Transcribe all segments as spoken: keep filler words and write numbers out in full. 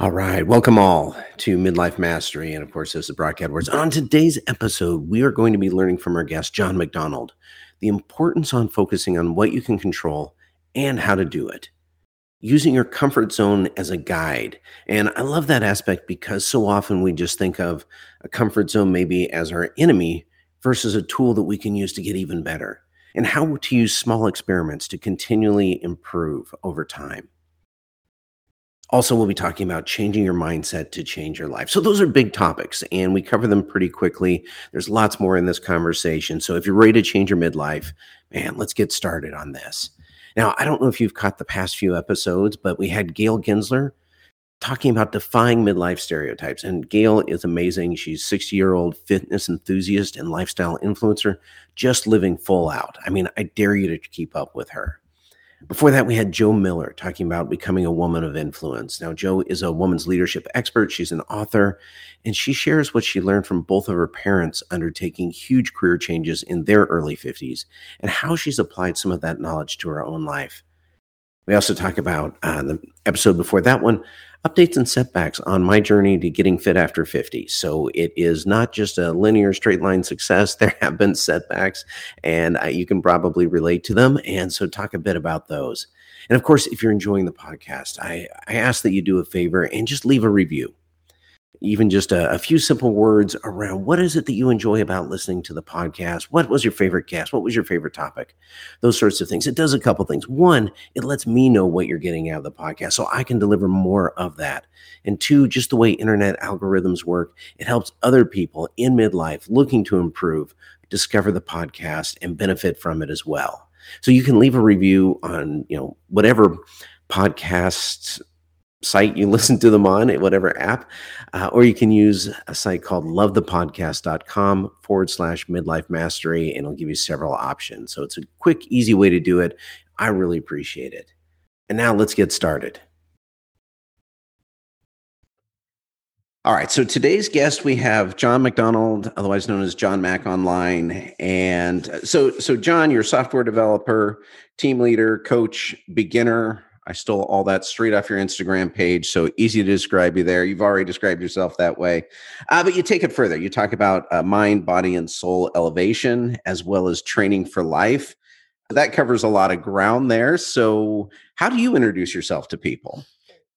All right. Welcome all to Midlife Mastery. And of course, this is Brock Edwards. On today's episode, we are going to be learning from our guest, John McDonald, the importance on focusing on what you can control and how to do it, using your comfort zone as a guide. And I love that aspect because so often we just think of a comfort zone maybe as our enemy versus a tool that we can use to get even better, and how to use small experiments to continually improve over time. Also, we'll be talking about changing your mindset to change your life. So those are big topics, and we cover them pretty quickly. There's lots more in this conversation. So if you're ready to change your midlife, man, let's get started on this. Now, I don't know if you've caught the past few episodes, but we had Gail Gensler talking about defying midlife stereotypes. And Gail is amazing. She's a sixty-year-old fitness enthusiast and lifestyle influencer, just living full out. I mean, I dare you to keep up with her. Before that, we had Jo Miller talking about becoming a woman of influence. Now, Jo is a woman's leadership expert. She's an author, and she shares what she learned from both of her parents undertaking huge career changes in their early fifties and how she's applied some of that knowledge to her own life. We also talk about uh, the episode before that one, updates and setbacks on my journey to getting fit after fifty. So it is not just a linear straight line success. There have been setbacks, and uh, you can probably relate to them. And so talk a bit about those. And of course, if you're enjoying the podcast, I, I ask that you do a favor and just leave a review, even just a, a few simple words around what is it that you enjoy about listening to the podcast? What was your favorite guest? What was your favorite topic? Those sorts of things. It does a couple things. One, it lets me know what you're getting out of the podcast so I can deliver more of that. And two, just the way internet algorithms work, it helps other people in midlife looking to improve discover the podcast and benefit from it as well. So you can leave a review on, you know, whatever podcasts site you listen to them on, whatever app, uh, or you can use a site called love the podcast dot com forward slash midlife mastery, and it'll give you several options. So it's a quick, easy way to do it. I really appreciate it. And now let's get started. All right. So today's guest, we have John McDonald, otherwise known as John Mac Online. And so, so John, you're a software developer, team leader, coach, beginner. I stole all that straight off your Instagram page, so easy to describe you there. You've already described yourself that way, uh, but you take it further. You talk about uh, mind, body, and soul elevation, as well as training for life. That covers a lot of ground there. So how do you introduce yourself to people?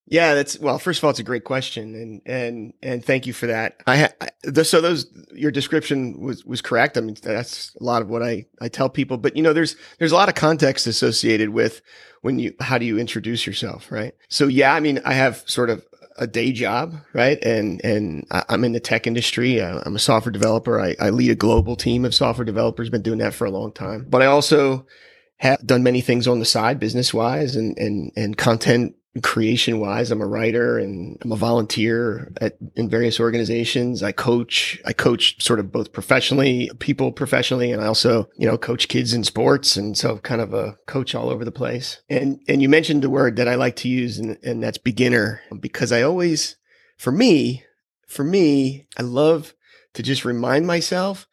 Yeah, that's, well, first of all, it's a great question, and and and thank you for that. I, ha- I so those your description was was correct. I mean, that's a lot of what I I tell people. But you know, there's there's a lot of context associated with when you how do you introduce yourself, right? So yeah, I mean, I have sort of a day job, right? And and I'm in the tech industry. I'm a software developer. I, I lead a global team of software developers. Been doing that for a long time. But I also have done many things on the side, business wise, and and and content creation wise. I'm a writer and I'm a volunteer at, in various organizations. I coach, I coach sort of both professionally, people professionally, and I also, you know, coach kids in sports. And so kind of a coach all over the place. And, and you mentioned the word that I like to use, and, and that's beginner, because I always, for me, for me, I love to just remind myself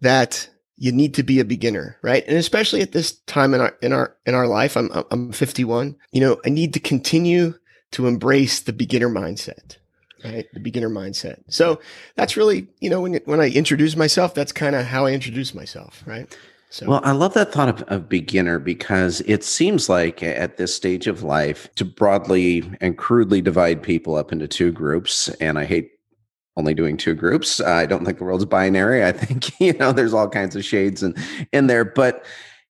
that you need to be a beginner, right? And especially at this time in our in our in our life, I'm I'm fifty-one. You know, I need to continue to embrace the beginner mindset, right? The beginner mindset. So that's really, you know, when when I introduce myself, that's kind of how I introduce myself, right? So. Well, I love that thought of, of beginner, because it seems like at this stage of life to broadly and crudely divide people up into two groups, and I hate only doing two groups. Uh, I don't think the world's binary. I think, you know, there's all kinds of shades in, in there, but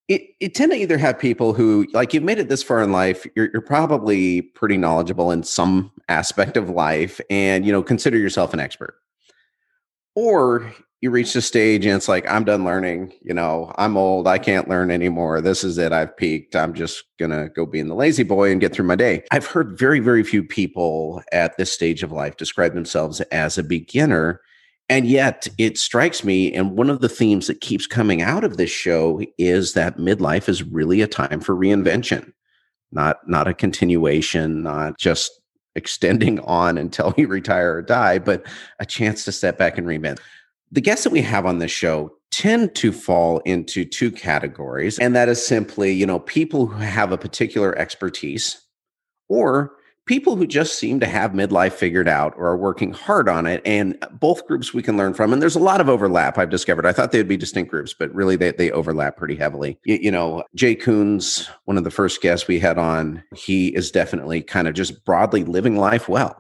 it, it tend to either have people who, like, you've made it this far in life, you're, you're probably pretty knowledgeable in some aspect of life and, you know, consider yourself an expert. Or you reach the stage and it's like, I'm done learning, you know, I'm old, I can't learn anymore. This is it, I've peaked. I'm just gonna go be in the lazy boy and get through my day. I've heard very, very few people at this stage of life describe themselves as a beginner. And yet it strikes me, and one of the themes that keeps coming out of this show is that midlife is really a time for reinvention, not, not a continuation, not just extending on until you retire or die, but a chance to step back and reinvent. The guests that we have on this show tend to fall into two categories, and that is simply, you know, people who have a particular expertise or people who just seem to have midlife figured out or are working hard on it, and both groups we can learn from. And there's a lot of overlap, I've discovered. I thought they would be distinct groups, but really they, they overlap pretty heavily. You, you know, Jay Coons, one of the first guests we had on, he is definitely kind of just broadly living life well.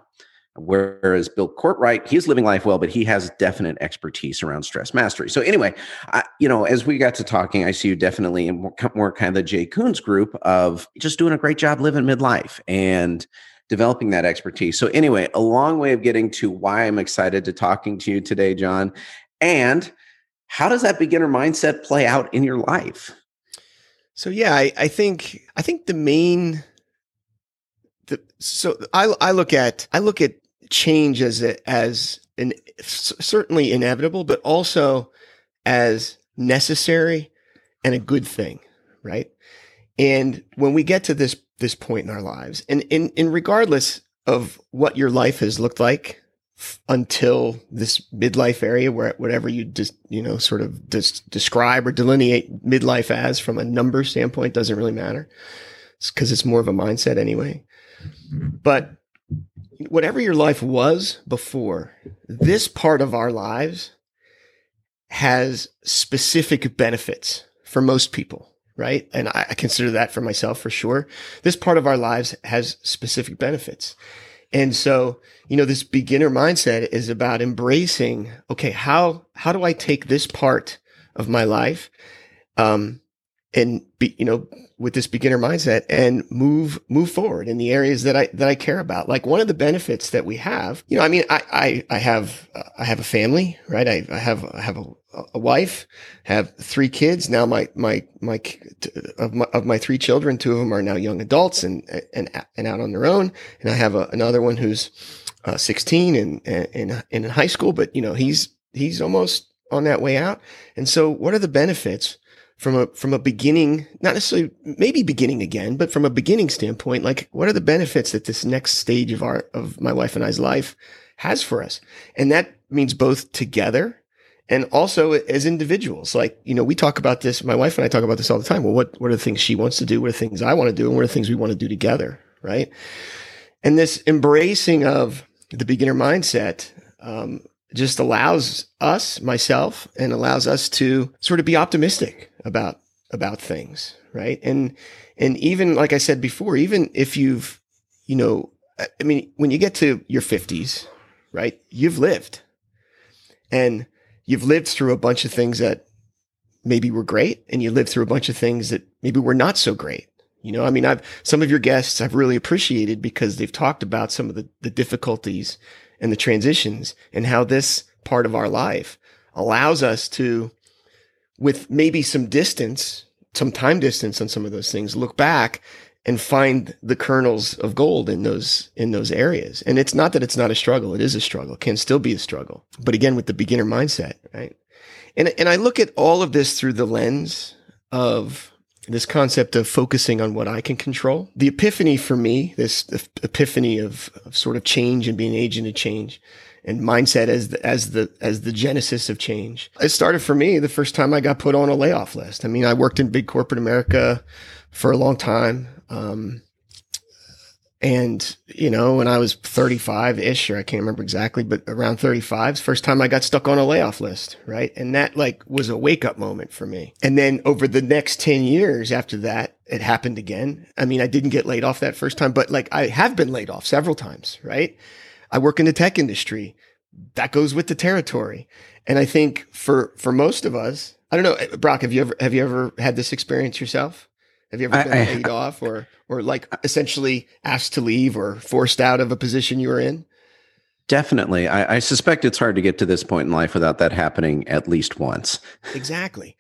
Whereas Bill Cortright, he's living life well, but he has definite expertise around stress mastery. So anyway, I, you know, as we got to talking, I see you definitely in more, more kind of the Jay Coons group of just doing a great job living midlife and developing that expertise. So anyway, a long way of getting to why I'm excited to talking to you today, John. And how does that beginner mindset play out in your life? So yeah, I, I think I think the main the, so I I look at I look at change as a, as an certainly inevitable, but also as necessary and a good thing, right? And when we get to this this point in our lives, and in in regardless of what your life has looked like until this midlife area, where whatever you just you know sort of dis describe or delineate midlife as from a number standpoint doesn't really matter, because it's more of a mindset anyway. But whatever your life was before, this part of our lives has specific benefits for most people, right? And I, I consider that for myself for sure. This part of our lives has specific benefits. And so, you know, this beginner mindset is about embracing, okay, how, how do I take this part of my life? Um, And be, you know, with this beginner mindset, and move move forward in the areas that I that I care about. Like one of the benefits that we have, you know, I mean, I I, I have uh, I have a family, right? I, I have I have a, a wife, have three kids now. My my my of my of my three children, two of them are now young adults and and and out on their own, and I have a, another one who's uh, sixteen and and and in high school, but you know, he's he's almost on that way out. And so, what are the benefits from a, from a beginning, not necessarily maybe beginning again, but from a beginning standpoint, like what are the benefits that this next stage of our, of my wife and I's life has for us? And that means both together and also as individuals. Like, you know, we talk about this, my wife and I talk about this all the time. Well, what, what are the things she wants to do? What are the things I want to do? And what are the things we want to do together? Right. And this embracing of the beginner mindset, um, just allows us, myself, and allows us to sort of be optimistic about, about things. Right. And, and even like I said before, even if you've, you know, I mean, when you get to your fifties, right, you've lived and you've lived through a bunch of things that maybe were great. And you lived through a bunch of things that maybe were not so great. You know, I mean, I've, some of your guests I've really appreciated because they've talked about some of the, the difficulties and the transitions and how this part of our life allows us to, with maybe some distance, some time distance on some of those things, look back and find the kernels of gold in those, in those areas. And it's not that it's not a struggle. It is a struggle. It can still be a struggle. But again, with the beginner mindset, right? And, and I look at all of this through the lens of this concept of focusing on what I can control. The epiphany for me, this epiphany of, of sort of change and being an agent of change and mindset as the, as the, as the genesis of change. It started for me the first time I got put on a layoff list. I mean, I worked in big corporate America for a long time. Um, and you know, when I was thirty-five ish, or I can't remember exactly, but around thirty-five, first time I got stuck on a layoff list. Right. And that like was a wake up moment for me. And then over the next ten years after that, it happened again. I mean, I didn't get laid off that first time, but like I have been laid off several times. Right. I work in the tech industry. That goes with the territory. And I think for, for most of us, I don't know, Brock, have you ever, have you ever had this experience yourself? Have you ever been I, laid I, off or, or like essentially asked to leave or forced out of a position you were in? Definitely. I, I suspect it's hard to get to this point in life without that happening at least once. Exactly.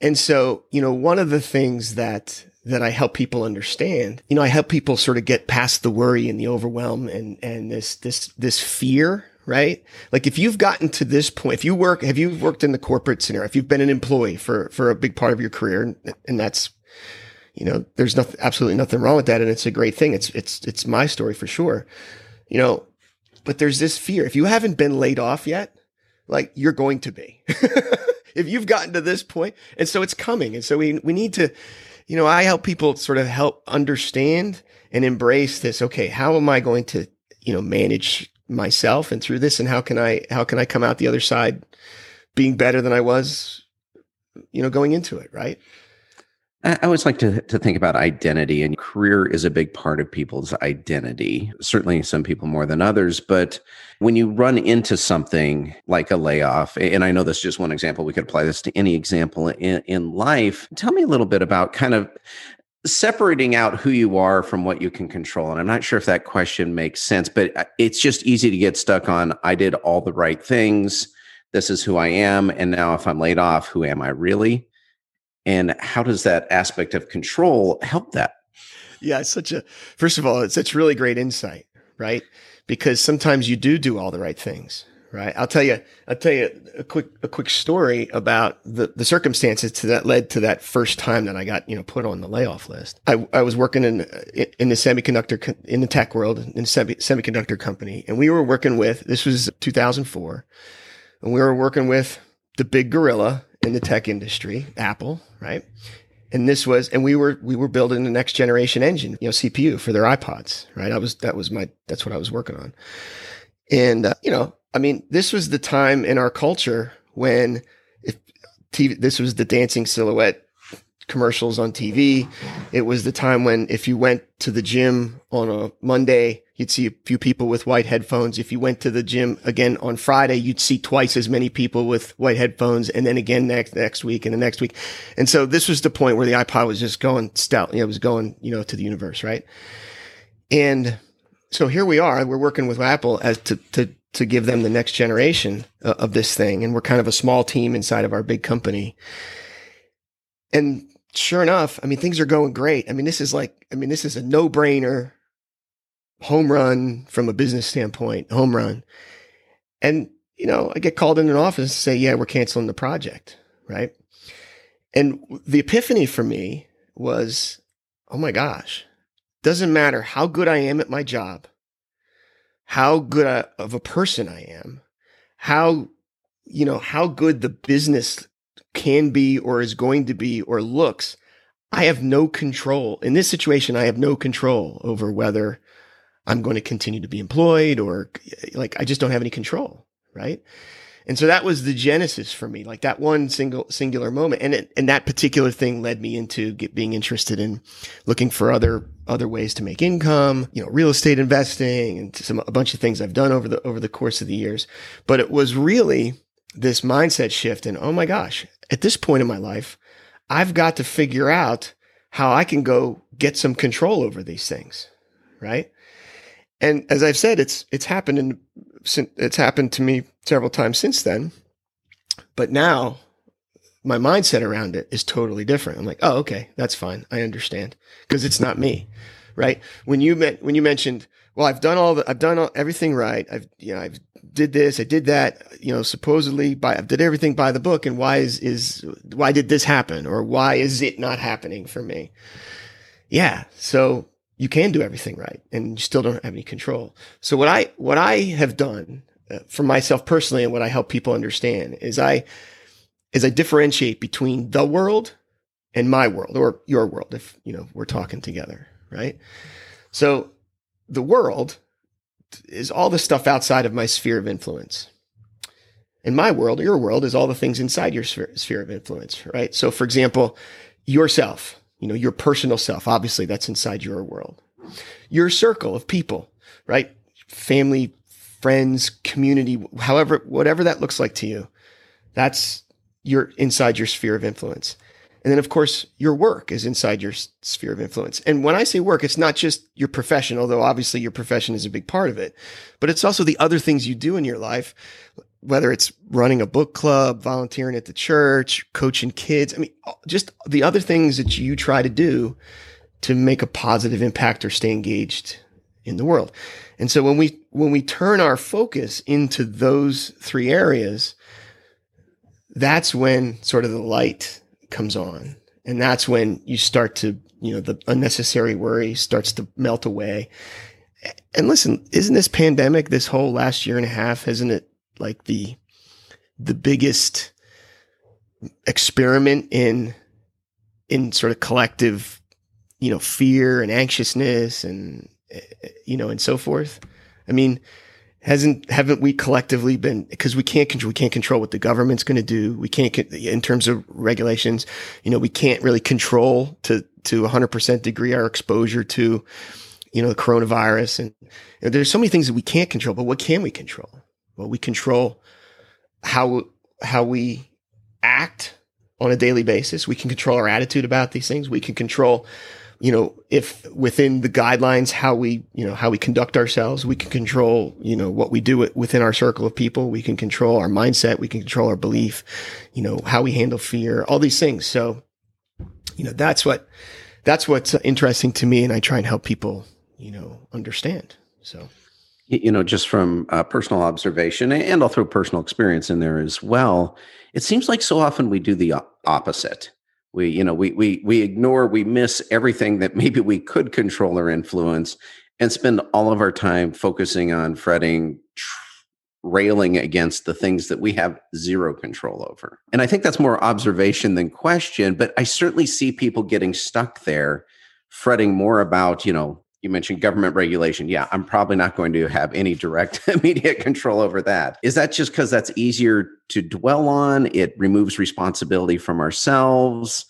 And so, you know, one of the things that, that I help people understand, you know, I help people sort of get past the worry and the overwhelm and, and this, this, this fear, right? Like if you've gotten to this point, if you work, have you worked in the corporate scenario, if you've been an employee for, for a big part of your career, and, and that's, you know, there's nothing, absolutely nothing wrong with that. And it's a great thing. It's, it's, it's my story for sure. You know, but there's this fear. If you haven't been laid off yet, like you're going to be, if you've gotten to this point. And so it's coming. And so we, we need to, you know, I help people sort of help understand and embrace this. Okay, how am I going to, you know, manage myself and through this, and how can I, how can I come out the other side being better than I was, you know, going into it, right? I always like to, to think about identity, and career is a big part of people's identity. Certainly some people more than others, but when you run into something like a layoff, and I know this is just one example, we could apply this to any example in, in life. Tell me a little bit about kind of separating out who you are from what you can control. And I'm not sure if that question makes sense, but it's just easy to get stuck on, I did all the right things. This is who I am. And now if I'm laid off, who am I really? And how does that aspect of control help that? Yeah, it's such a, first of all, it's such really great insight, right? Because sometimes you do do all the right things, right? I'll tell you, I'll tell you a quick, a quick story about the, the circumstances to that led to that first time that I got, you know, put on the layoff list. I, I was working in, in the semiconductor, in the tech world, in a semi, semiconductor company. And we were working with, this was two thousand four, and we were working with the big gorilla in the tech industry, Apple, right? And this was, and we were, we were building the next generation engine, you know, C P U for their iPods, right? I was, that was my, that's what I was working on. And, uh, you know, I mean, this was the time in our culture when if T V, this was the dancing silhouette commercials on T V. It was the time when if you went to the gym on a Monday, you'd see a few people with white headphones. If you went to the gym again on Friday, you'd see twice as many people with white headphones. And then again, next, next week and the next week. And so this was the point where the iPod was just going stout. It was going, you know, to the universe. Right. And so here we are, we're working with Apple as to, to, to give them the next generation of this thing. And we're kind of a small team inside of our big company. And sure enough, I mean, things are going great. I mean, this is like, I mean, this is a no-brainer home run from a business standpoint, home run. And, you know, I get called in an office and say, yeah, we're canceling the project, right? And the epiphany for me was, oh my gosh, doesn't matter how good I am at my job, how good I, of a person I am, how, you know, how good the business can be or is going to be or looks, I have no control. In this situation, I have no control over whether I'm going to continue to be employed or like, I just don't have any control. Right. And so that was the genesis for me, like that one single singular moment. And it, and that particular thing led me into get, being interested in looking for other, other ways to make income, you know, real estate investing and some, a bunch of things I've done over the, over the course of the years. But it was really this mindset shift. And oh my gosh, at this point in my life, I've got to figure out how I can go get some control over these things, right? And as I've said, it's it's happened in it's happened to me several times since then. But now my mindset around it is totally different. I'm like, oh, okay, that's fine. I understand because it's not me, right? When you meant when you mentioned, well, I've done all the I've done all, everything right. I've you know I've did this, I did that. You know, supposedly by I did everything by the book. And why is is why did this happen or why is it not happening for me? Yeah, so. You can do everything right and you still don't have any control. So what I, what I have done for myself personally and what I help people understand is I, is I differentiate between the world and my world or your world. If, you know, we're talking together, right? So the world is all the stuff outside of my sphere of influence. And my world, your world is all the things inside your sphere, sphere of influence, right? So for example, yourself. You know, your personal self, obviously that's inside your world, your circle of people, right? Family, friends, community, however, whatever that looks like to you, that's your inside your sphere of influence. And then of course, your work is inside your sphere of influence. And when I say work, it's not just your profession, although obviously your profession is a big part of it, but it's also the other things you do in your life, whether it's running a book club, volunteering at the church, coaching kids. I mean, just the other things that you try to do to make a positive impact or stay engaged in the world. And so when we, when we turn our focus into those three areas, that's when sort of the light comes on. And that's when you start to, you know, the unnecessary worry starts to melt away. And listen, isn't this pandemic, this whole last year and a half, isn't it? Like the, the biggest experiment in in sort of collective, you know, fear and anxiousness and, you know, and so forth. I mean, hasn't, haven't we collectively been, because we can't control, we can't control what the government's going to do. We can't, in terms of regulations, you know, we can't really control to, to a hundred percent degree our exposure to, you know, the coronavirus. And you know, there's so many things that we can't control, but what can we control? Well, we control how, how we act on a daily basis. We can control our attitude about these things. We can control, you know, if within the guidelines, how we, you know, how we conduct ourselves. We can control, you know, what we do within our circle of people. We can control our mindset. We can control our belief, you know, how we handle fear, all these things. So, you know, that's what, that's what's interesting to me. And I try and help people, you know, understand. So, you know, just from uh, personal observation, and I'll throw personal experience in there as well. It seems like so often we do the opposite. We, you know, we, we, we ignore, we miss everything that maybe we could control or influence and spend all of our time focusing on fretting, railing against the things that we have zero control over. And I think that's more observation than question, but I certainly see people getting stuck there, fretting more about, you know, you mentioned government regulation. Yeah, I'm probably not going to have any direct immediate control over that. Is that just because that's easier to dwell on? It removes responsibility from ourselves.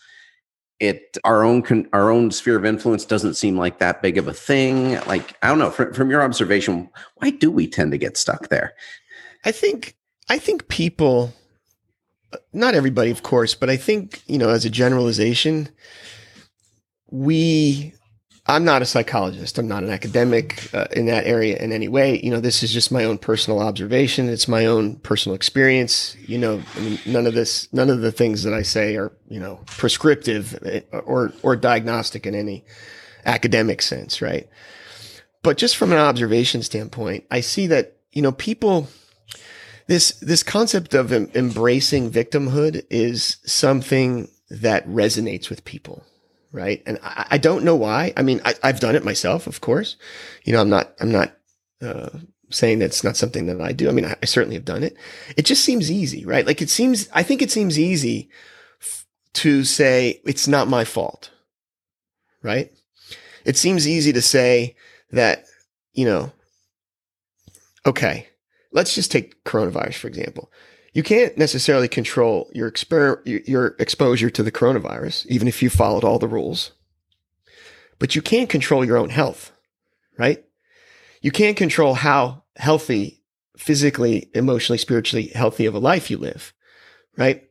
It our own con, our own sphere of influence doesn't seem like that big of a thing. Like, I don't know, from, from your observation, why do we tend to get stuck there? I think I think people, not everybody, of course, but I think, you know, as a generalization, we I'm not a psychologist. I'm not an academic uh, in that area in any way. You know, this is just my own personal observation. It's my own personal experience. You know, I mean, none of this, none of the things that I say are, you know, prescriptive or, or diagnostic in any academic sense. Right. But just from an observation standpoint, I see that, you know, people, this, this concept of em- embracing victimhood is something that resonates with people. Right. And I, I don't know why. I mean, I, I've done it myself, of course. You know, I'm not, I'm not, uh, saying that's not something that I do. I mean, I, I certainly have done it. It just seems easy, right? Like it seems, I think it seems easy f- to say it's not my fault, right? It seems easy to say that, you know, okay, let's just take coronavirus, for example. You can't necessarily control your exper- your exposure to the coronavirus, even if you followed all the rules. But you can control your own health, right? You can't control how healthy, physically, emotionally, spiritually healthy of a life you live, right?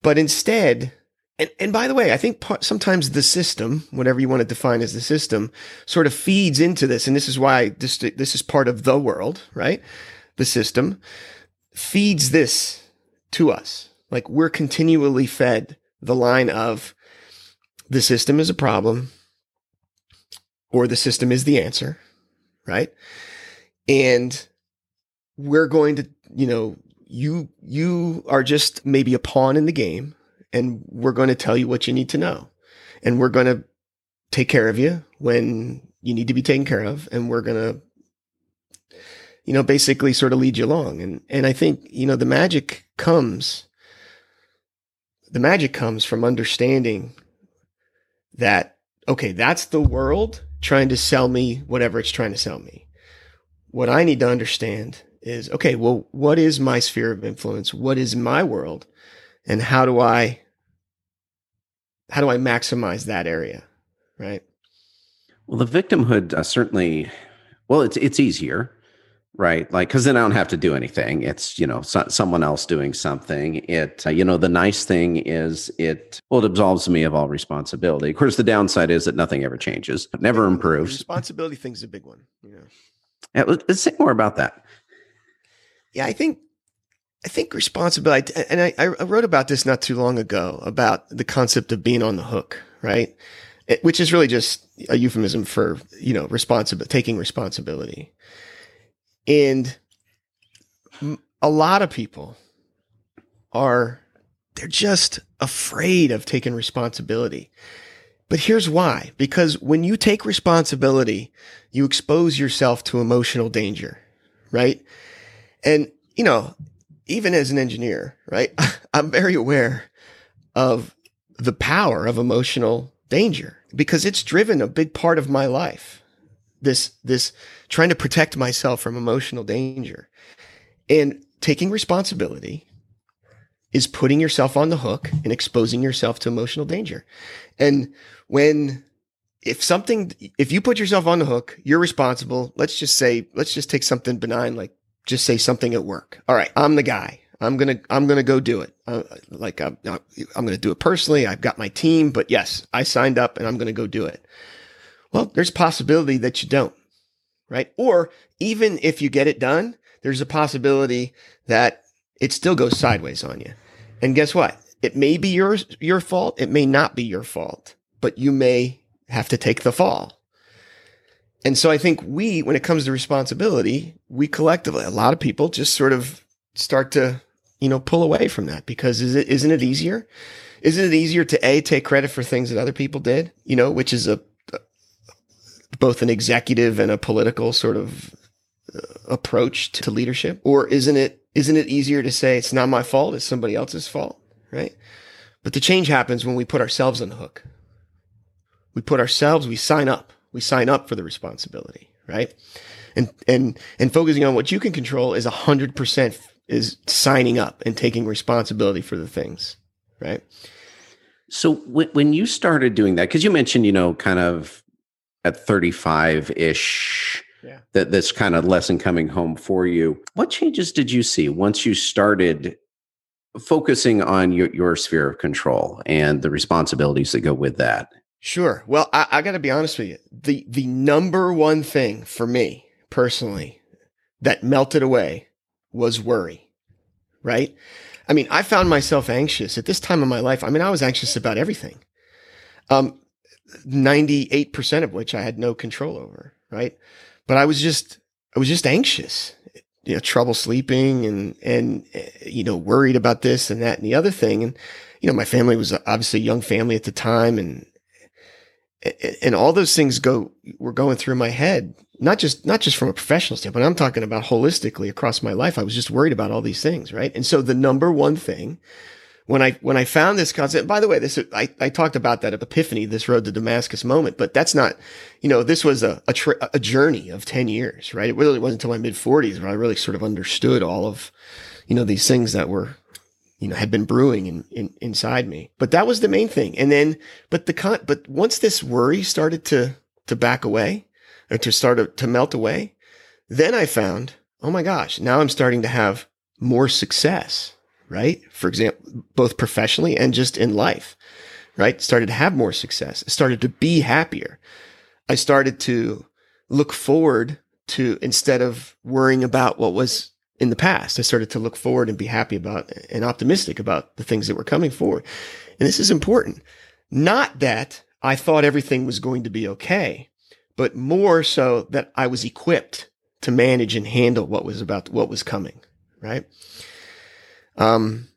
But instead, and, and by the way, I think part, sometimes the system, whatever you want to define as the system, sort of feeds into this. And this is why this, this is part of the world, right? The system feeds this to us. Like we're continually fed the line of the system is a problem or the system is the answer, right? And we're going to, you know, you, you are just maybe a pawn in the game and we're going to tell you what you need to know. And we're going to take care of you when you need to be taken care of. And we're going to, you know, basically sort of lead you along. And, and I think, you know, the magic comes, the magic comes from understanding that, okay, that's the world trying to sell me whatever it's trying to sell me. What I need to understand is, okay, well, what is my sphere of influence? What is my world? And how do I, how do I maximize that area? Right. Well, the victimhood uh, certainly, well, it's, it's easier. Right. Like, because then I don't have to do anything. It's, you know, so, someone else doing something. It, uh, you know, the nice thing is it, well, it absolves me of all responsibility. Of course, the downside is that nothing ever changes, never improves. Responsibility thing's a big one. You know. Let's say more about that. Yeah, I think, I think responsibility, and I, I wrote about this not too long ago about the concept of being on the hook, right? It, which is really just a euphemism for, you know, responsibility, taking responsibility. And a lot of people are, they're just afraid of taking responsibility. But here's why. Because when you take responsibility, you expose yourself to emotional danger, right? And, you know, even as an engineer, right, I'm very aware of the power of emotional danger, because it's driven a big part of my life, this this trying to protect myself from emotional danger. And taking responsibility is putting yourself on the hook and exposing yourself to emotional danger. And when, if something, if you put yourself on the hook, you're responsible. Let's just say, let's just take something benign, like just say something at work. All right, I'm the guy. I'm going to, I'm going to go do it. Uh, like I'm, I'm going to do it personally. I've got my team, but yes, I signed up and I'm going to go do it. Well, there's a possibility that you don't, right? Or even if you get it done, there's a possibility that it still goes sideways on you. And guess what? It may be your, your fault. It may not be your fault, but you may have to take the fall. And so I think we, when it comes to responsibility, we collectively, a lot of people just sort of start to, you know, pull away from that, because is it, isn't it easier? Isn't it easier to A, take credit for things that other people did, you know, which is a, a both an executive and a political sort of uh, approach to leadership? Or isn't it, isn't it easier to say it's not my fault, it's somebody else's fault, right? But the change happens when we put ourselves on the hook. We put ourselves, we sign up, we sign up for the responsibility, right? And, and, and focusing on what you can control is a hundred percent is signing up and taking responsibility for the things, right? So w- when you started doing that, because you mentioned, you know, kind of at thirty-five-ish, yeah, that this kind of lesson coming home for you, what changes did you see once you started focusing on your, your sphere of control and the responsibilities that go with that? Sure. Well, I, I got to be honest with you. The, the number one thing for me personally that melted away was worry, right? I mean, I found myself anxious at this time of my life. I mean, I was anxious about everything, um, ninety-eight percent of which I had no control over, right? But I was just, I was just anxious, you know, trouble sleeping and, and, you know, worried about this and that and the other thing. And, you know, my family was obviously a young family at the time, and, and all those things go, were going through my head. Not just, not just from a professional standpoint, I'm talking about holistically across my life. I was just worried about all these things, right? And so the number one thing when I, when I found this concept, by the way, this, I, I talked about that epiphany, this road to Damascus moment, but that's not, you know, this was a, a, tra- a journey of ten years, right? It really wasn't until my mid forties where I really sort of understood all of, you know, these things that were, you know, had been brewing in, in, inside me. But that was the main thing. And then, but the con, but once this worry started to, to back away, or to start to, to melt away, then I found, oh my gosh, now I'm starting to have more success, right? For example, both professionally and just in life, right? Started to have more success. I started to be happier. I started to look forward to, instead of worrying about what was in the past, I started to look forward and be happy about and optimistic about the things that were coming forward. And this is important. Not that I thought everything was going to be okay, but more so that I was equipped to manage and handle what was about, what was coming, right? Um,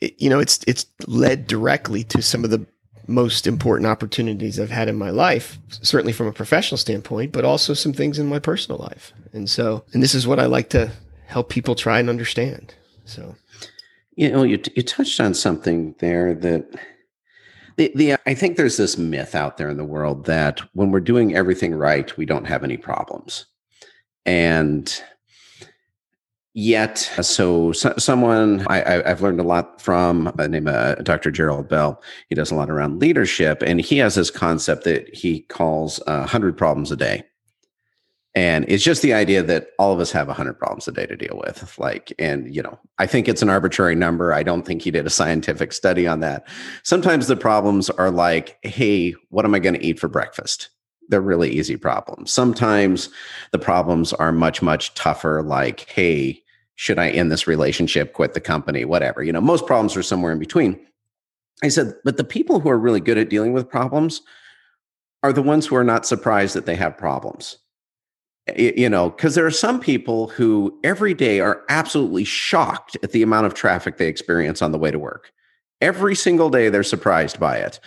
it, you know, it's, it's led directly to some of the most important opportunities I've had in my life, certainly from a professional standpoint, but also some things in my personal life. And so, and this is what I like to help people try and understand. So, you know, you, t- you touched on something there that, The, the, I think there's this myth out there in the world that when we're doing everything right, we don't have any problems. And yet, so, so someone I, I, I've learned a lot from, I name uh, Doctor Gerald Bell. He does a lot around leadership, and he has this concept that he calls uh, one hundred problems a day. And it's just the idea that all of us have one hundred problems a day to deal with. Like, and, you know, I think it's an arbitrary number. I don't think he did a scientific study on that. Sometimes the problems are like, hey, what am I going to eat for breakfast? They're really easy problems. Sometimes the problems are much, much tougher. Like, hey, should I end this relationship, quit the company, whatever? You know, most problems are somewhere in between. I said, but the people who are really good at dealing with problems are the ones who are not surprised that they have problems. You know, because there are some people who every day are absolutely shocked at the amount of traffic they experience on the way to work. Every single day, they're surprised by it.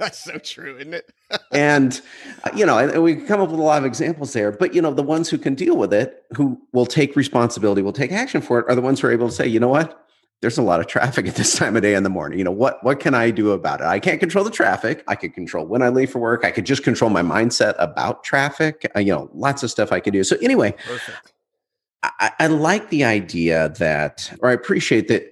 That's so true, isn't it? And, you know, and we come up with a lot of examples there. But, you know, the ones who can deal with it, who will take responsibility, will take action for it, are the ones who are able to say, you know what? there's a lot of traffic at this time of day in the morning. You know, what, what can I do about it? I can't control the traffic. I could control when I leave for work. I could just control my mindset about traffic. Uh, you know, lots of stuff I could do. So anyway, I, I like the idea that, or I appreciate that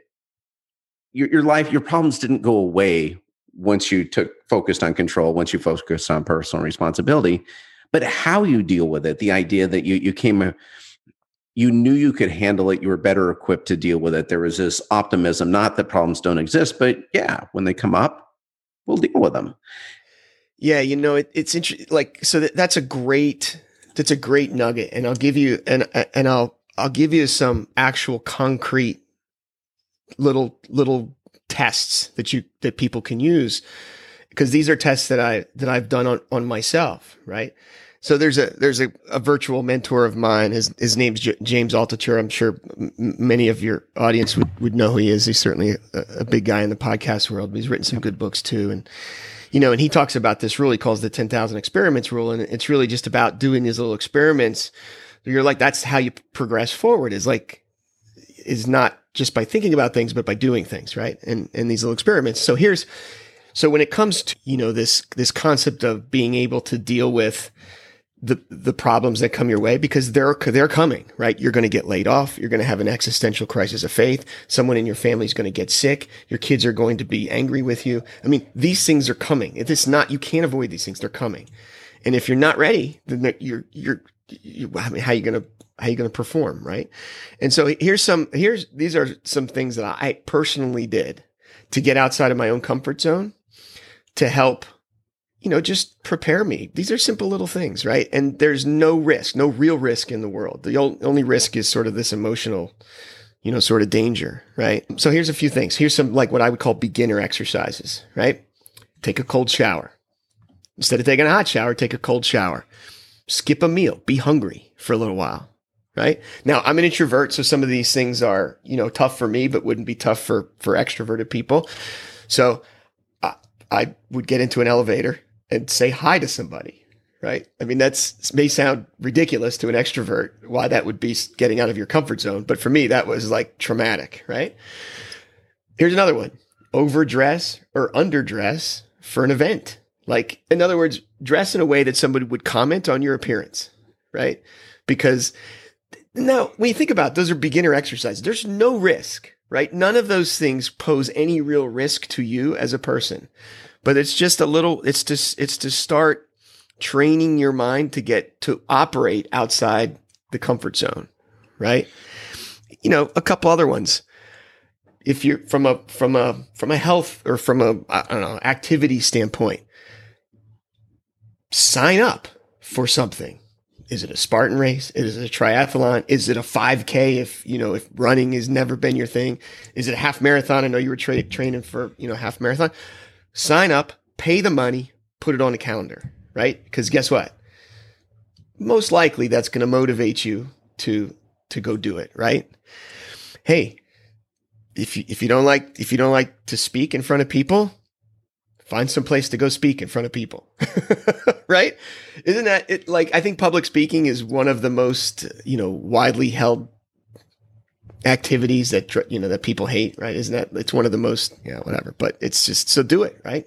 your, your life, your problems didn't go away once you took focused on control, once you focused on personal responsibility, but how you deal with it, the idea that you, you came a, you knew you could handle it. You were better equipped to deal with it. There was this optimism, not that problems don't exist, but yeah, when they come up, we'll deal with them. Yeah. You know, it, it's interesting. Like, so that, that's a great, that's a great nugget. And I'll give you, and, and I'll, I'll give you some actual concrete little, little tests that you, that people can use, because these are tests that I, that I've done on, on myself. Right. So there's a there's a, a virtual mentor of mine. His his name's J- James Altucher. I'm sure m- many of your audience would, would know who he is. He's certainly a, a big guy in the podcast world, but he's written some good books too. And you know, and he talks about this rule. He calls the ten thousand experiments rule, and it's really just about doing these little experiments. You're like, that's how you progress forward. Is like, is not just by thinking about things, but by doing things, right? And and these little experiments. So here's so when it comes to you know this this concept of being able to deal with the the problems that come your way, because they're they're coming, right? You're going to get laid off. You're going to have an existential crisis of faith. Someone in your family is going to get sick. Your kids are going to be angry with you. I mean, these things are coming. If it's not, you can't avoid these things. They're coming. And if you're not ready, then you're you're you, I mean, how are you going to how are you going to perform, right? And so here's some here's these are some things that I personally did to get outside of my own comfort zone to help you know, just prepare me. These are simple little things, right? And there's no risk, no real risk in the world. The only risk is sort of this emotional, you know, sort of danger, right? So here's a few things. Here's some, like what I would call beginner exercises, right? Take a cold shower. Instead of taking a hot shower, take a cold shower. Skip a meal. Be hungry for a little while, right? Now, I'm an introvert, so some of these things are, you know, tough for me, but wouldn't be tough for, for extroverted people. So I, I would get into an elevator and say hi to somebody, right? I mean, that's may sound ridiculous to an extrovert, why that would be getting out of your comfort zone. But for me, that was like traumatic, right? Here's another one. Overdress or underdress for an event. Like, in other words, dress in a way that somebody would comment on your appearance, right? Because now when you think about it, those are beginner exercises. There's no risk, right? None of those things pose any real risk to you as a person. But it's just a little, it's just, it's to start training your mind to get to operate outside the comfort zone, right? You know, a couple other ones. If you're from a, from a, from a health or from a, I don't know, activity standpoint, sign up for something. Is it a Spartan race? Is it a triathlon? Is it a five K if, you know, if running has never been your thing? Is it a half marathon? I know you were tra- training for, you know, half marathon. Sign up, pay the money, put it on a calendar, right? Because guess what? Most likely that's going to motivate you to to go do it, right? Hey, if you if you don't like if you don't like to speak in front of people, find some place to go speak in front of people, right? Isn't that it? Like, I think public speaking is one of the most you know widely held activities that, you know, that people hate, right? Isn't that, it's one of the most, yeah, whatever, but it's just, so do it, right?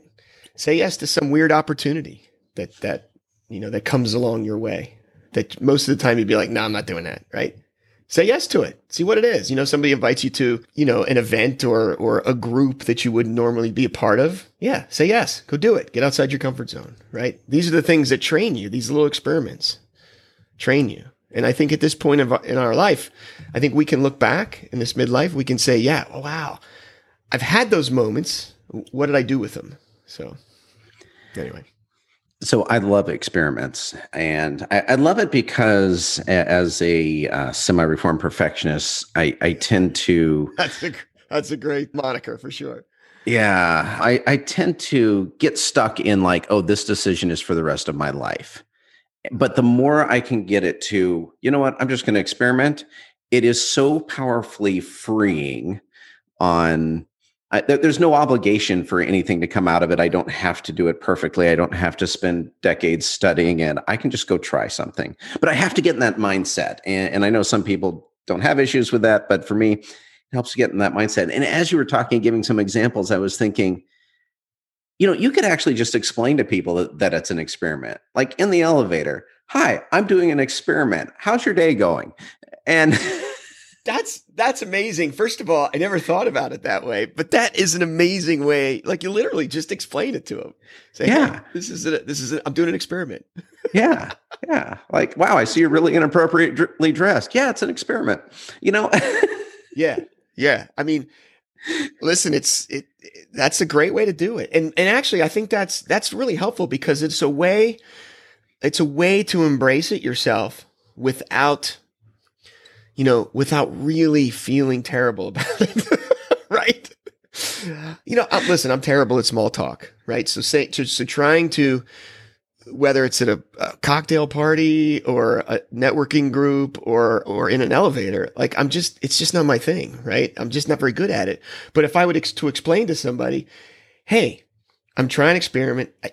Say yes to some weird opportunity that, that, you know, that comes along your way that most of the time you'd be like, no, I'm not doing that, right? Say yes to it. See what it is. You know, somebody invites you to, you know, an event or, or a group that you wouldn't normally be a part of. Yeah. Say yes, go do it. Get outside your comfort zone, right? These are the things that train you. These little experiments train you. And I think at this point of, in our life, I think we can look back in this midlife, we can say, yeah, oh, wow, I've had those moments. What did I do with them? So anyway. So I love experiments. And I, I love it because as a uh, semi-reformed perfectionist, I, I tend to... That's a, that's a great moniker for sure. Yeah. I, I tend to get stuck in like, oh, this decision is for the rest of my life. But the more I can get it to, you know what, I'm just going to experiment. It is so powerfully freeing on, I, there's no obligation for anything to come out of it. I don't have to do it perfectly. I don't have to spend decades studying it. I can just go try something. But I have to get in that mindset. And, and I know some people don't have issues with that. But for me, helps you get in that mindset. And as you were talking, giving some examples, I was thinking, you know, you could actually just explain to people that, that it's an experiment. Like in the elevator, hi, I'm doing an experiment. How's your day going? And that's, that's amazing. First of all, I never thought about it that way, but that is an amazing way. Like you literally just explain it to them. Say, yeah, hey, this is a, this is a, I'm doing an experiment. Yeah. Yeah. Like, wow, I see you're really inappropriately dressed. Yeah. It's an experiment, you know? Yeah. Yeah. I mean, listen, it's, it, it, that's a great way to do it. And, and actually I think that's, that's really helpful because it's a way, it's a way to embrace it yourself without, you know, without really feeling terrible about it, right? You know, I'm, listen, I'm terrible at small talk, right? So say, so, so trying to, whether it's at a, a cocktail party or a networking group or, or in an elevator, like I'm just, it's just not my thing, right? I'm just not very good at it. But if I would ex- to explain to somebody, hey, I'm trying to experiment. I,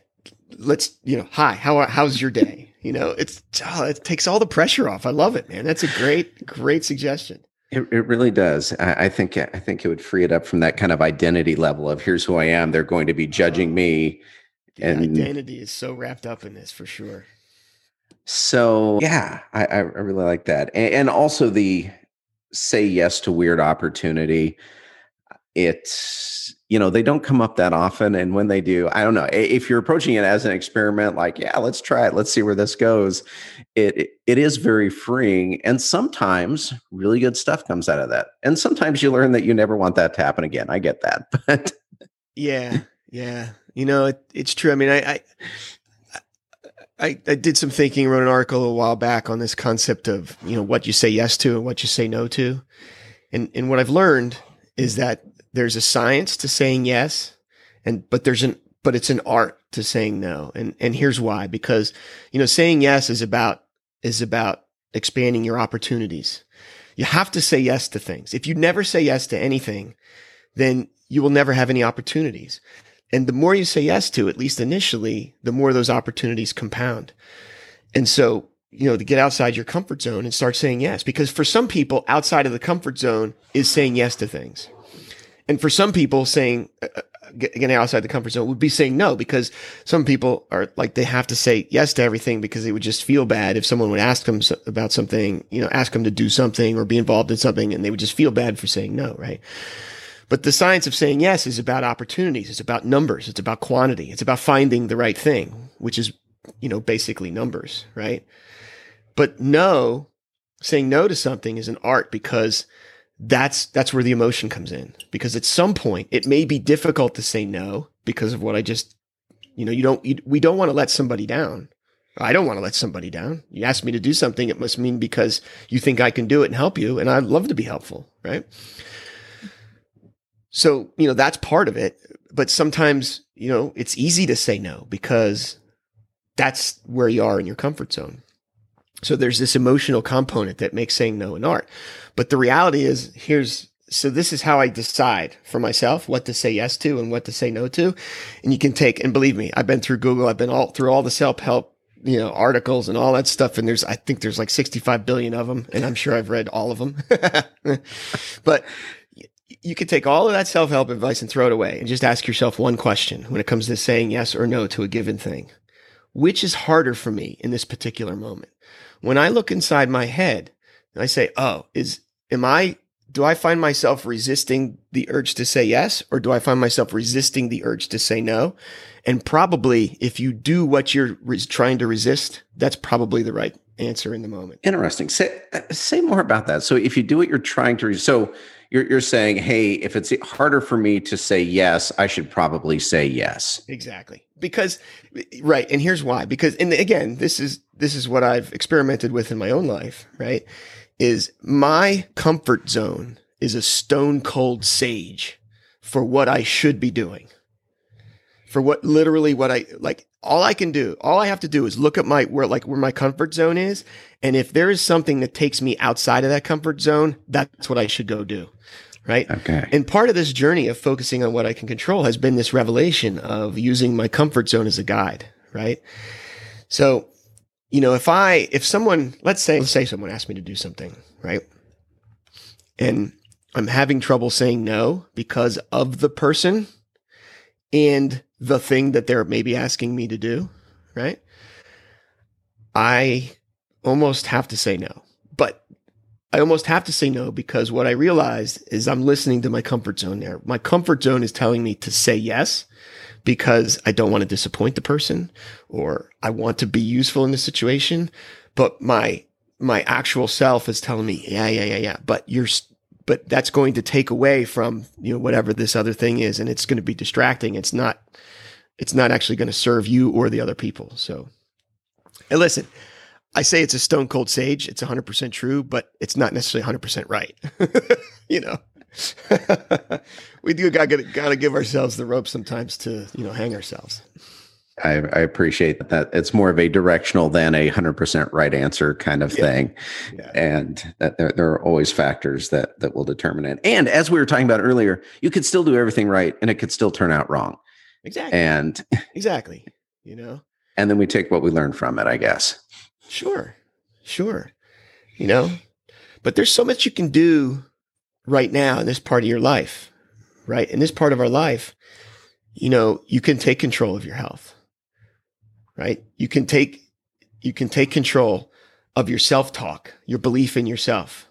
let's, you know, hi, how are, how's your day? You know, it's, oh, it takes all the pressure off. I love it, man. That's a great, great suggestion. It, it really does. I, I think, I think it would free it up from that kind of identity level of here's who I am. They're going to be judging me. And yeah, identity is so wrapped up in this for sure. So yeah, I, I really like that. And, and also the say yes to weird opportunity. It's, you know, they don't come up that often. And when they do, I don't know if you're approaching it as an experiment, like, yeah, let's try it. Let's see where this goes. It, it, it is very freeing. And sometimes really good stuff comes out of that. And sometimes you learn that you never want that to happen again. I get that. But yeah, yeah. You know, it, it's true. I mean, I, I, I, I did some thinking, wrote an article a while back on this concept of, you know, what you say yes to and what you say no to. And, and what I've learned is that there's a science to saying yes, and but there's an but it's an art to saying no, and and here's why. Because you know, saying yes is about is about expanding your opportunities. You have to say yes to things. If you never say yes to anything, then you will never have any opportunities. And the more you say yes to, at least initially, the more those opportunities compound. And so, you know, to get outside your comfort zone and start saying yes, because for some people, outside of the comfort zone is saying yes to things. And for some people, saying, uh, getting outside the comfort zone would be saying no, because some people are like, they have to say yes to everything because they would just feel bad if someone would ask them about something, you know, ask them to do something or be involved in something, and they would just feel bad for saying no, right? But the science of saying yes is about opportunities. It's about numbers. It's about quantity. It's about finding the right thing, which is, you know, basically numbers, right? But no, saying no to something is an art because That's, that's where the emotion comes in, because at some point it may be difficult to say no because of what I just, you know, you don't, you, we don't want to let somebody down. I don't want to let somebody down. You asked me to do something. It must mean because you think I can do it and help you. And I'd love to be helpful. Right. So, you know, that's part of it, but sometimes, you know, it's easy to say no because that's where you are in your comfort zone. So there's this emotional component that makes saying no an art. But the reality is here's, so this is how I decide for myself what to say yes to and what to say no to. And you can take, and believe me, I've been through Google, I've been all through all the self-help, you know, articles and all that stuff. And there's, I think there's like sixty-five billion of them. And I'm sure I've read all of them, but you could take all of that self-help advice and throw it away and just ask yourself one question when it comes to saying yes or no to a given thing. Which is harder for me in this particular moment? When I look inside my head and I say, oh, is, am I, do I find myself resisting the urge to say yes? Or do I find myself resisting the urge to say no? And probably if you do what you're res- trying to resist, that's probably the right answer in the moment. Interesting. Say, say more about that. So if you do what you're trying to, res- so you're, you're saying, hey, if it's harder for me to say yes, I should probably say yes. Exactly. Because, right. And here's why, because, and again, this is, this is what I've experimented with in my own life, right? Is my comfort zone is a stone cold sage for what I should be doing. For what, literally what I, like, all I can do, all I have to do is look at my, where, like, where my comfort zone is. And if there is something that takes me outside of that comfort zone, that's what I should go do. Right. Okay. And part of this journey of focusing on what I can control has been this revelation of using my comfort zone as a guide. Right. So, you know, if I, if someone, let's say, let's say someone asked me to do something, right. And I'm having trouble saying no because of the person and the thing that they're maybe asking me to do, right? I almost have to say no, but I almost have to say no because what I realized is I'm listening to my comfort zone there. My comfort zone is telling me to say yes because I don't want to disappoint the person or I want to be useful in the situation, but my my actual self is telling me, yeah, yeah, yeah, yeah, but you're But that's going to take away from, you know, whatever this other thing is, and it's going to be distracting. It's not, it's not actually going to serve you or the other people. So, and listen, I say it's a stone cold sage. It's one hundred percent true, but it's not necessarily one hundred percent right. You know, we do got to got to give ourselves the rope sometimes to, you know, hang ourselves. I, I appreciate that. It's more of a directional than a one hundred percent right answer kind of yeah. thing. Yeah. And that there, there are always factors that that will determine it. And as we were talking about earlier, you could still do everything right and it could still turn out wrong. Exactly. And exactly. You know. And then we take what we learn from it, I guess. Sure. Sure. You know. But there's so much you can do right now in this part of your life, right? In this part of our life, you know, you can take control of your health. Right? You can take, you can take control of your self-talk, your belief in yourself.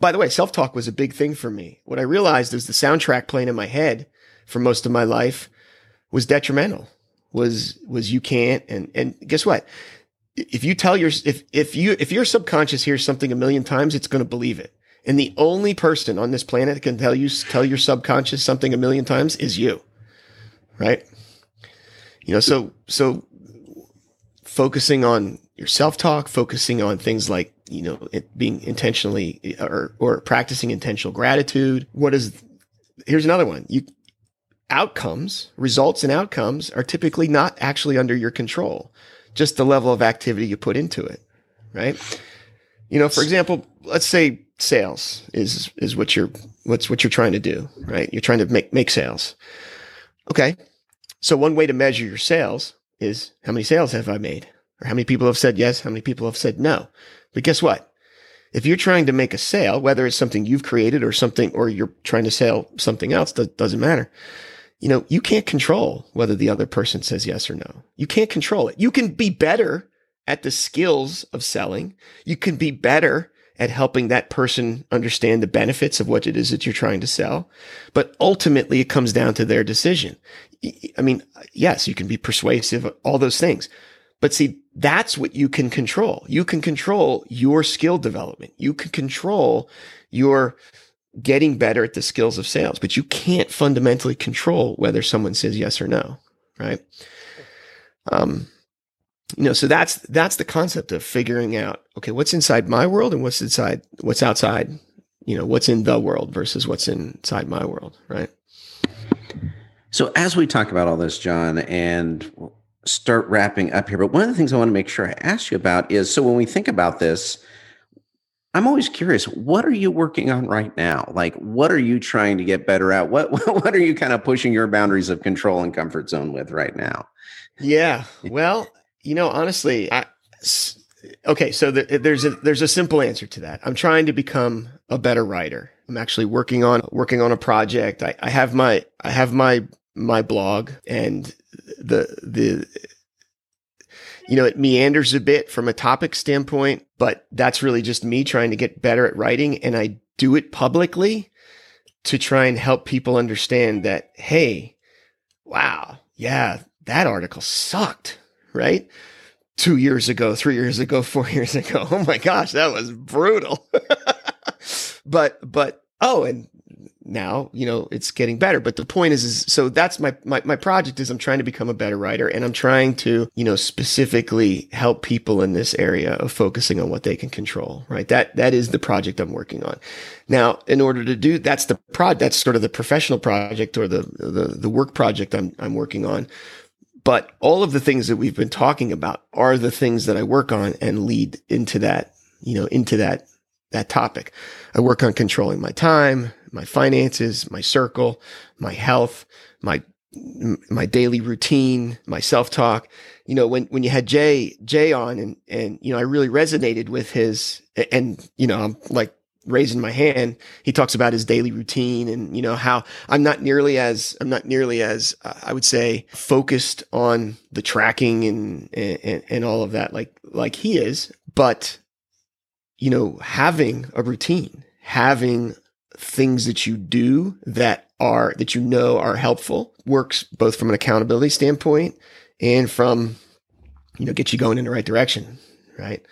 By the way, self-talk was a big thing for me. What I realized is the soundtrack playing in my head for most of my life was detrimental, was, was you can't. And, and guess what? If you tell your, if, if you, if your subconscious hears something a million times, it's going to believe it. And the only person on this planet that can tell you, tell your subconscious something a million times is you. Right? You know, so, so, focusing on your self-talk, focusing on things like, you know, it being intentionally or, or practicing intentional gratitude. What is, here's another one. You outcomes, results and outcomes are typically not actually under your control, just the level of activity you put into it, right? You know, for example, let's say sales is, is what you're, what's what you're trying to do, right? You're trying to make, make sales. Okay. So one way to measure your sales is how many sales have I made? Or how many people have said yes? How many people have said no? But guess what? If you're trying to make a sale, whether it's something you've created or something, or you're trying to sell something else, that doesn't matter. You know, you can't control whether the other person says yes or no. You can't control it. You can be better at the skills of selling. You can be better at helping that person understand the benefits of what it is that you're trying to sell. But ultimately it comes down to their decision. I mean, yes, you can be persuasive, all those things, but see, that's what you can control. You can control your skill development. You can control your getting better at the skills of sales, but you can't fundamentally control whether someone says yes or no. Right. Um, You know, so that's, that's the concept of figuring out, okay, what's inside my world and what's inside, what's outside, you know, what's in the world versus what's inside my world. Right. So as we talk about all this, John, and we'll start wrapping up here, but one of the things I want to make sure I ask you about is, so when we think about this, I'm always curious, what are you working on right now? Like, what are you trying to get better at? What, what are you kind of pushing your boundaries of control and comfort zone with right now? Yeah. Well, you know, honestly, I, okay, so the, there's a there's a simple answer to that. I'm trying to become a better writer. I'm actually working on working on a project. I, I have my I have my my blog, and the the you know, it meanders a bit from a topic standpoint, but that's really just me trying to get better at writing, and I do it publicly to try and help people understand that, hey, wow, yeah, that article sucked. Right? Two years ago, three years ago, four years ago. Oh my gosh, that was brutal. but, but, oh, and now, you know, it's getting better. But the point is, is so that's my, my, my project is I'm trying to become a better writer, and I'm trying to, you know, specifically help people in this area of focusing on what they can control, right? That, that is the project I'm working on. Now, in order to do, that's the prod, that's sort of the professional project or the, the, the work project I'm, I'm working on. But all of the things that we've been talking about are the things that I work on and lead into that, you know, into that, that topic. I work on controlling my time, my finances, my circle, my health, my, my daily routine, my self-talk. You know, when, when you had Jay, Jay on and, and, you know, I really resonated with his, and, you know, I'm like, raising my hand, he talks about his daily routine and, you know, how I'm not nearly as, I'm not nearly as, uh, I would say, focused on the tracking and, and, and all of that, like, like he is. But, you know, having a routine, having things that you do that are, that you know are helpful, works both from an accountability standpoint and from, you know, get you going in the right direction. Right.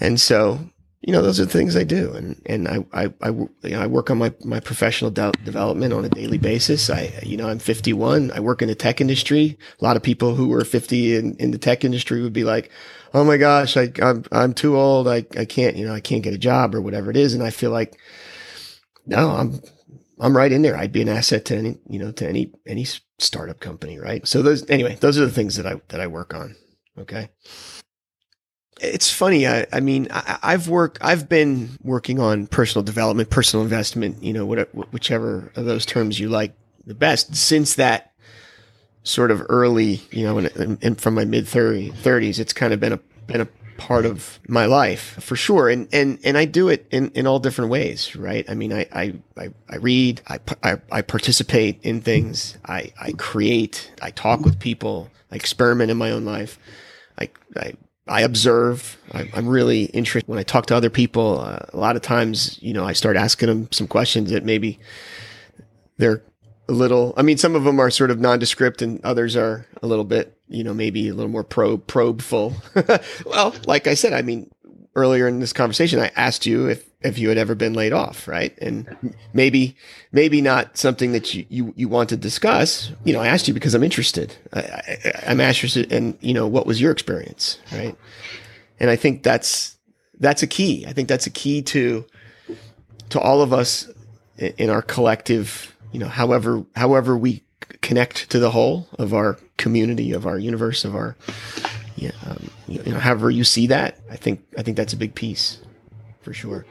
And so, you know, those are the things I do. And, and I, I, I, you know, I work on my, my professional de- development on a daily basis. I, you know, I'm fifty-one. I work in the tech industry. A lot of people who are fifty in, in the tech industry would be like, oh my gosh, I, I'm, I'm too old. I, I can't, you know, I can't get a job or whatever it is. And I feel like, no, I'm, I'm right in there. I'd be an asset to any, you know, to any, any startup company. Right. So those, anyway, those are the things that I, that I work on. Okay. It's funny. I, I mean, I, I've worked, I've been working on personal development, personal investment, you know, whatever, whichever of those terms you like the best, since that sort of early, you know, and from my mid thirties, it's kind of been a, been a part of my life for sure. And, and, and I do it in, in all different ways, right? I mean, I, I, I, I read, I, I, I participate in things, I, I create, I talk with people, I experiment in my own life. I, I, I observe. I'm really interested when I talk to other people. Uh, a lot of times, you know, I start asking them some questions that maybe they're a little, I mean, some of them are sort of nondescript and others are a little bit, you know, maybe a little more probe, probeful. Well, like I said, I mean, earlier in this conversation, I asked you if, if you had ever been laid off, right? And maybe, maybe not something that you, you, you want to discuss. You know, I asked you because I'm interested. I, I, I'm interested in, you know, what was your experience, right? And I think that's, that's a key. I think that's a key to, to all of us in our collective, you know, however, however we connect to the whole of our community, of our universe, of our, yeah, um, you know, however you see that, I think I think that's a big piece, for sure.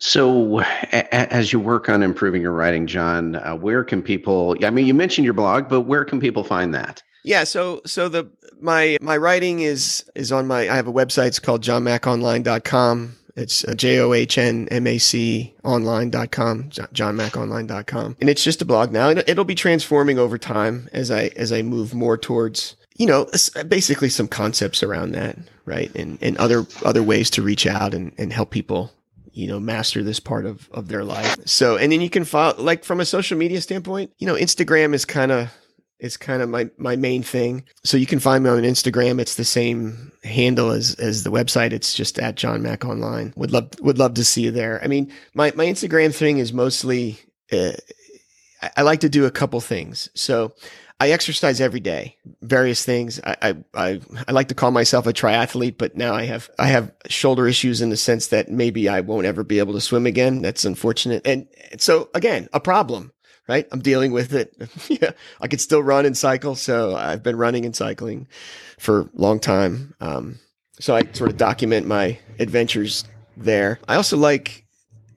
So, a- as you work on improving your writing, John, uh, where can people? I mean, you mentioned your blog, but where can people find that? Yeah, so so the my my writing is is on my. I have a website. It's called john mac online dot com. It's J O H N M A C online dot com, john mac online dot com, and it's just a blog now. It'll, it'll be transforming over time as I as I move more towards, you know, basically some concepts around that, right? And and other other ways to reach out and, and help people, you know, master this part of, of their life. So, and then you can follow, like from a social media standpoint, you know, Instagram is kind of is kind of my, my main thing. So you can find me on Instagram. It's the same handle as as the website. It's just at John Mac Online. Would love would love to see you there. I mean, my my Instagram thing is mostly uh, I like to do a couple things. So I exercise every day, various things. I, I, I like to call myself a triathlete, but now I have, I have shoulder issues in the sense that maybe I won't ever be able to swim again. That's unfortunate. And so again, a problem, right? I'm dealing with it. Yeah, I could still run and cycle. So I've been running and cycling for a long time. Um, so I sort of document my adventures there. I also like,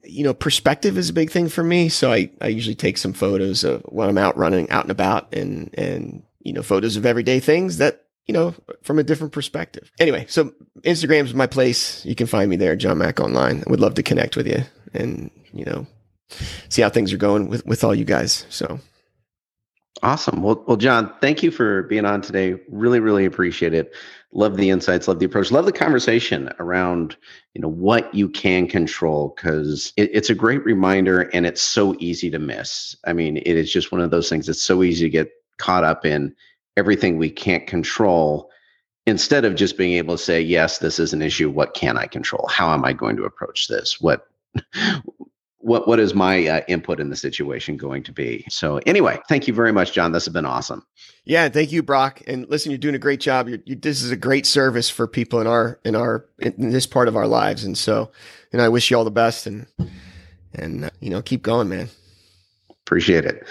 you know, perspective is a big thing for me. So I, I usually take some photos of when I'm out running, out and about, and, and, you know, photos of everyday things that, you know, from a different perspective. Anyway, so Instagram's my place. You can find me there, John Mac Online. I would love to connect with you and, you know, see how things are going with, with all you guys. So. Awesome. Well, well, John, thank you for being on today. Really, really appreciate it. Love the insights, love the approach, love the conversation around, you know, what you can control, because it, it's a great reminder and it's so easy to miss. I mean, it is just one of those things that's so easy to get caught up in everything we can't control, instead of just being able to say, yes, this is an issue. What can I control? How am I going to approach this? What What what is my uh, input in the situation going to be? So anyway, thank you very much, John. This has been awesome. Yeah, thank you, Brock. And listen, you're doing a great job. You're, you, this is a great service for people in our in our in this part of our lives. And so, and I wish you all the best. And and uh, you know, keep going, man. Appreciate it.